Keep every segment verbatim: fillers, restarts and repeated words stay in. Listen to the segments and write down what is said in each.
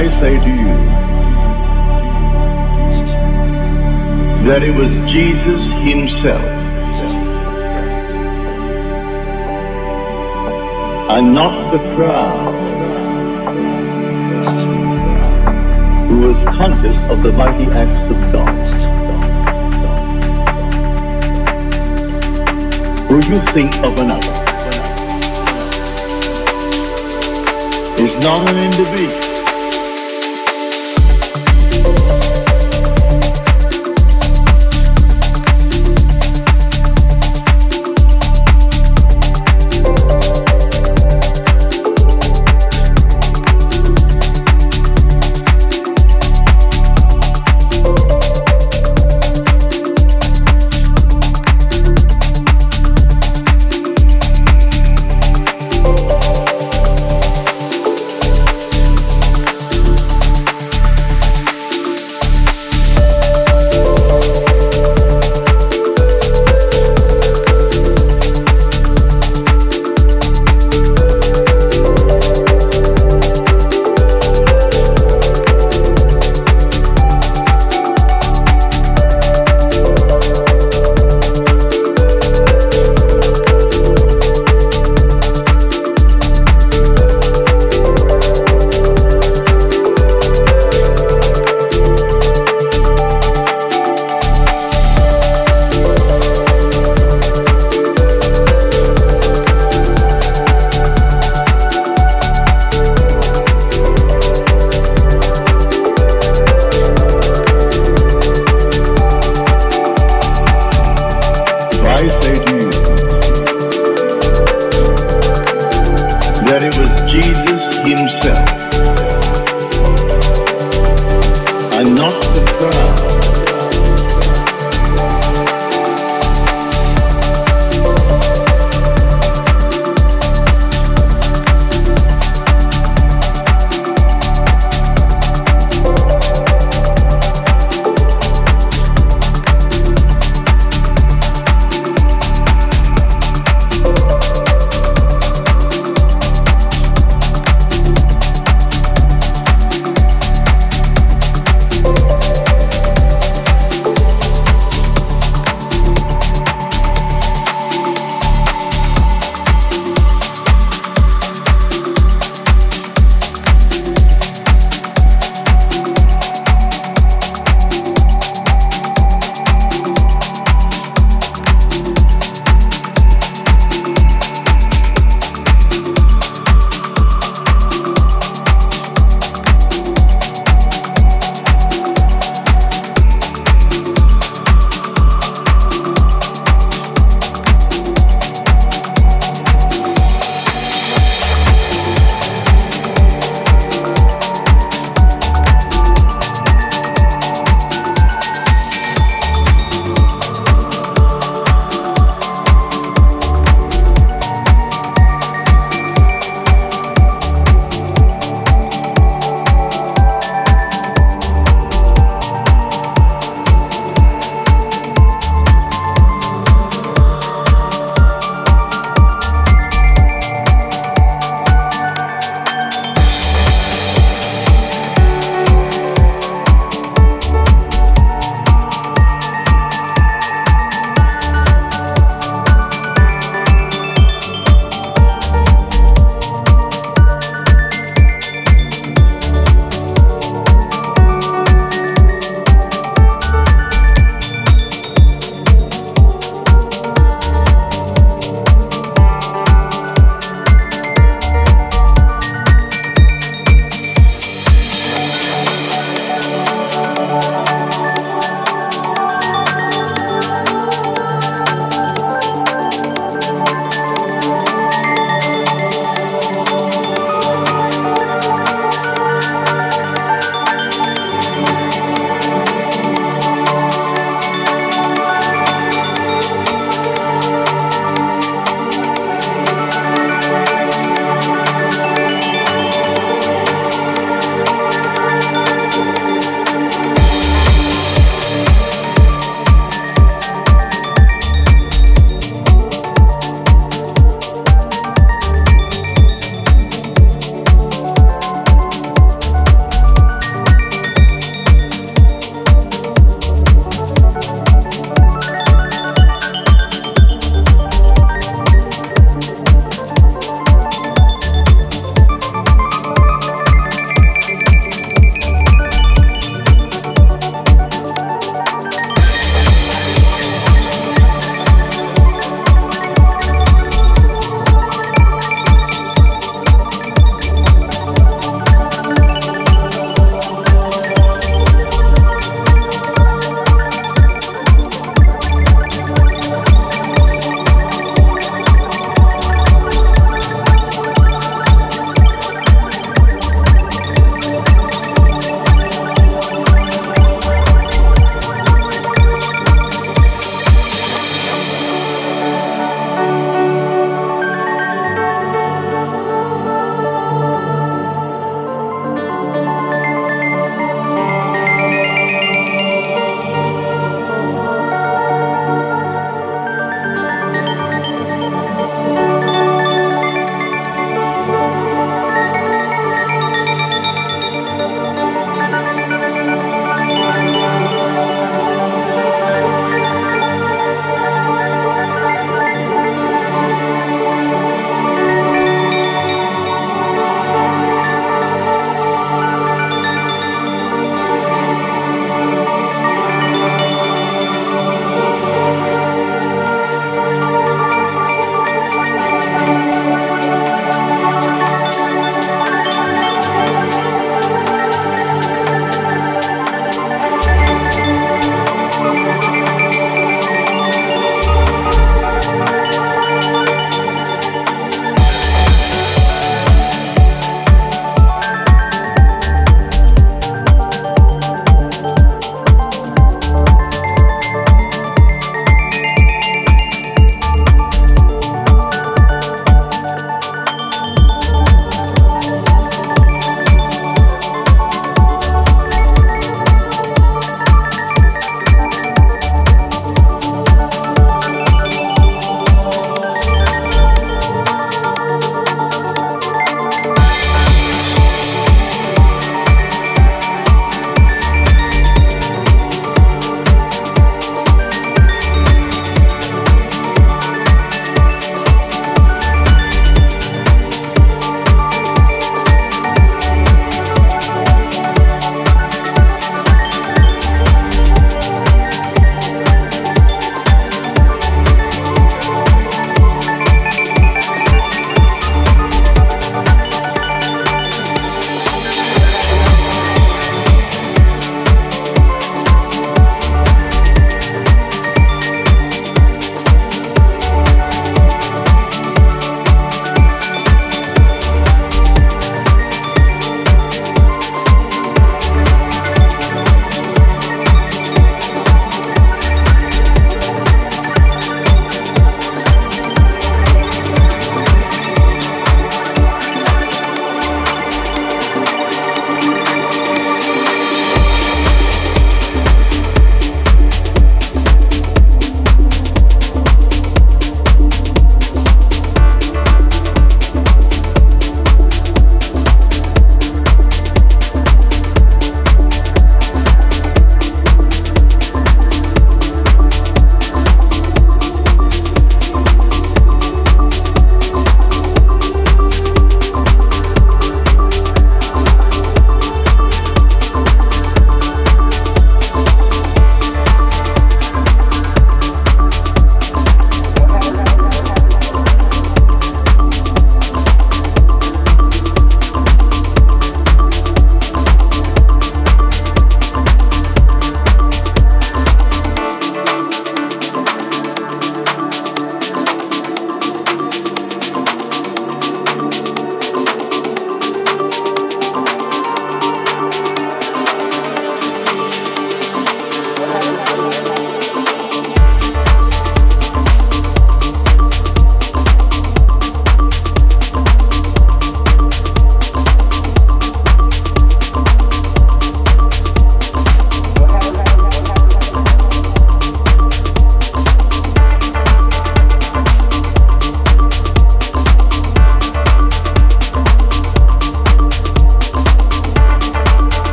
I say to you that it was Jesus himself and not the crowd who was conscious of the mighty acts of God. Will you think of another? Is not an individual.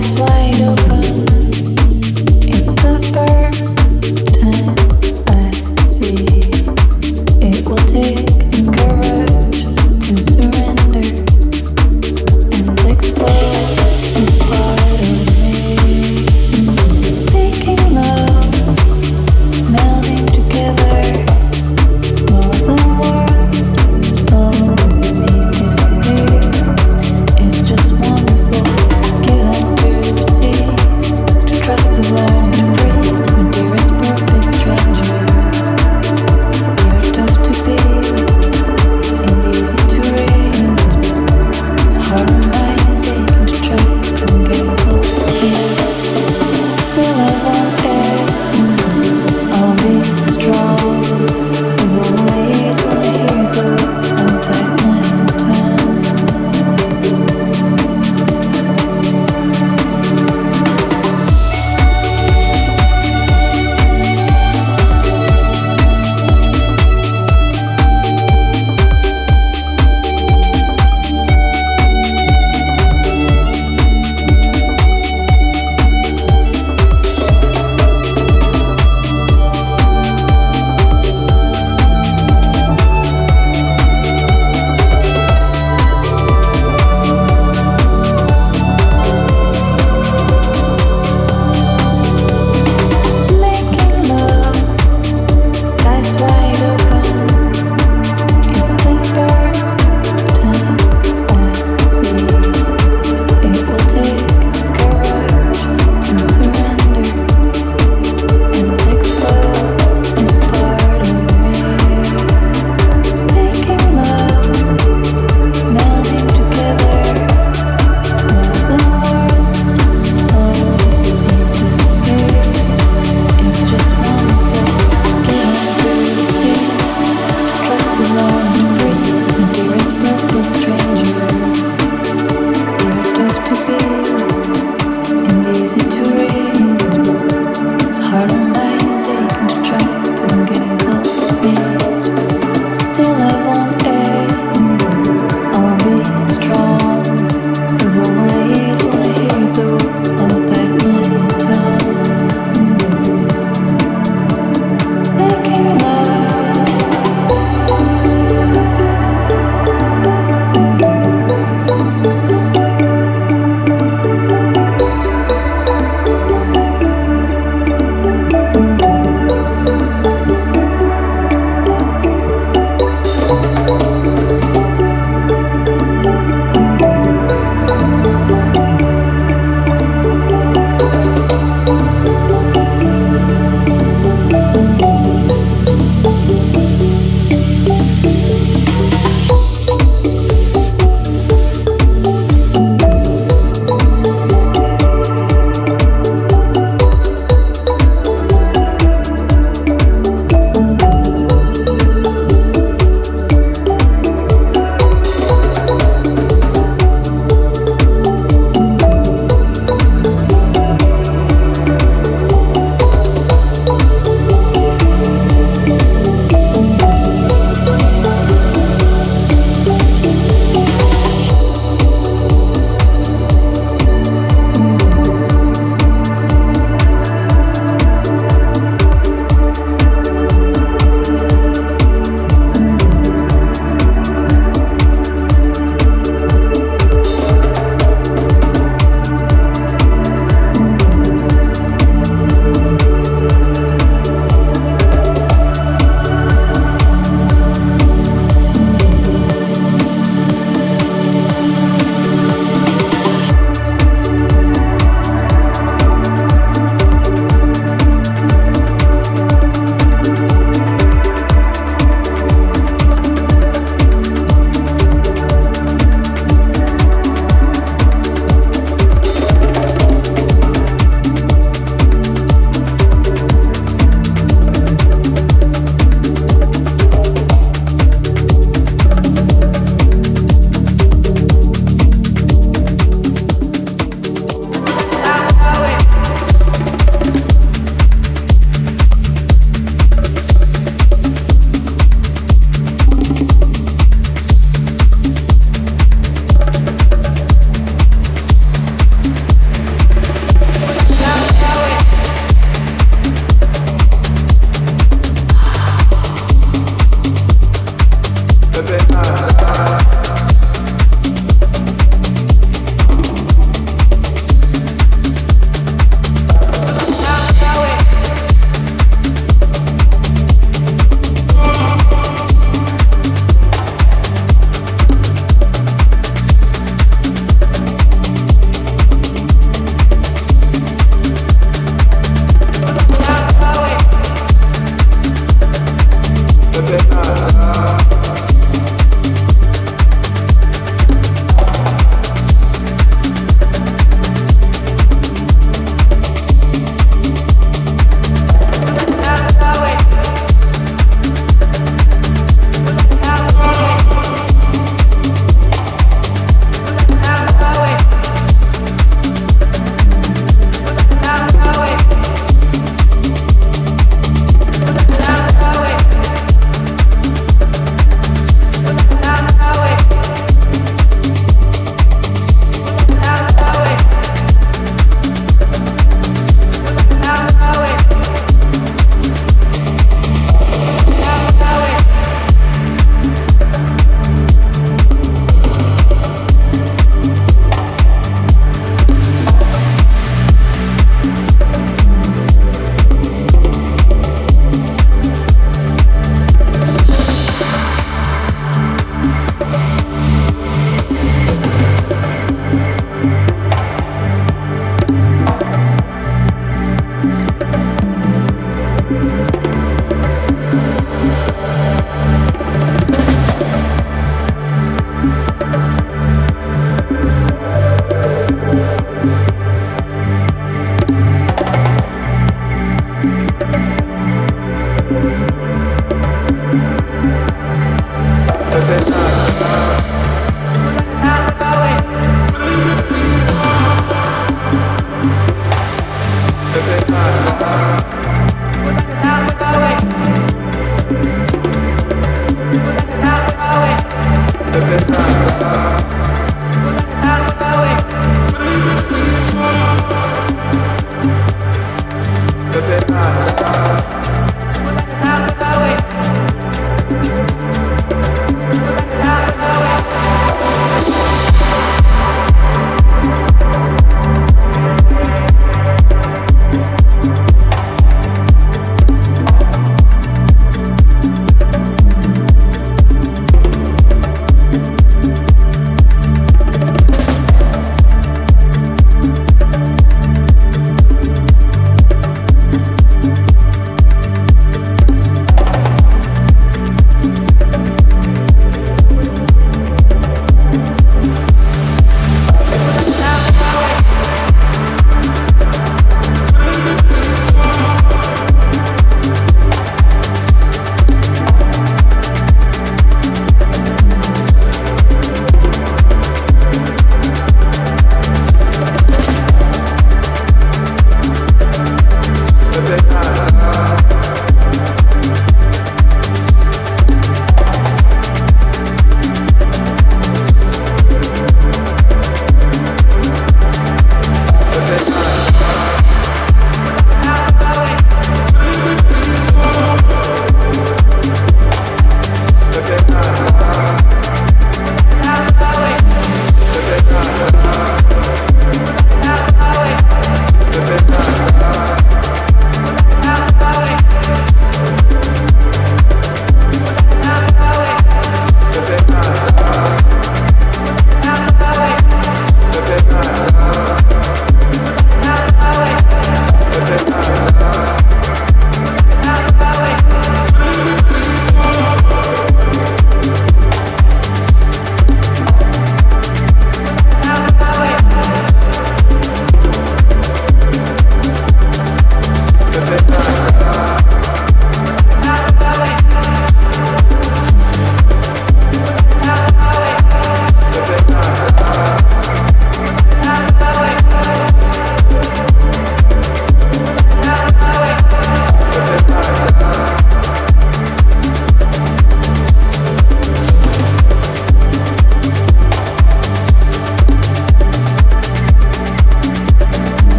eyes wide open.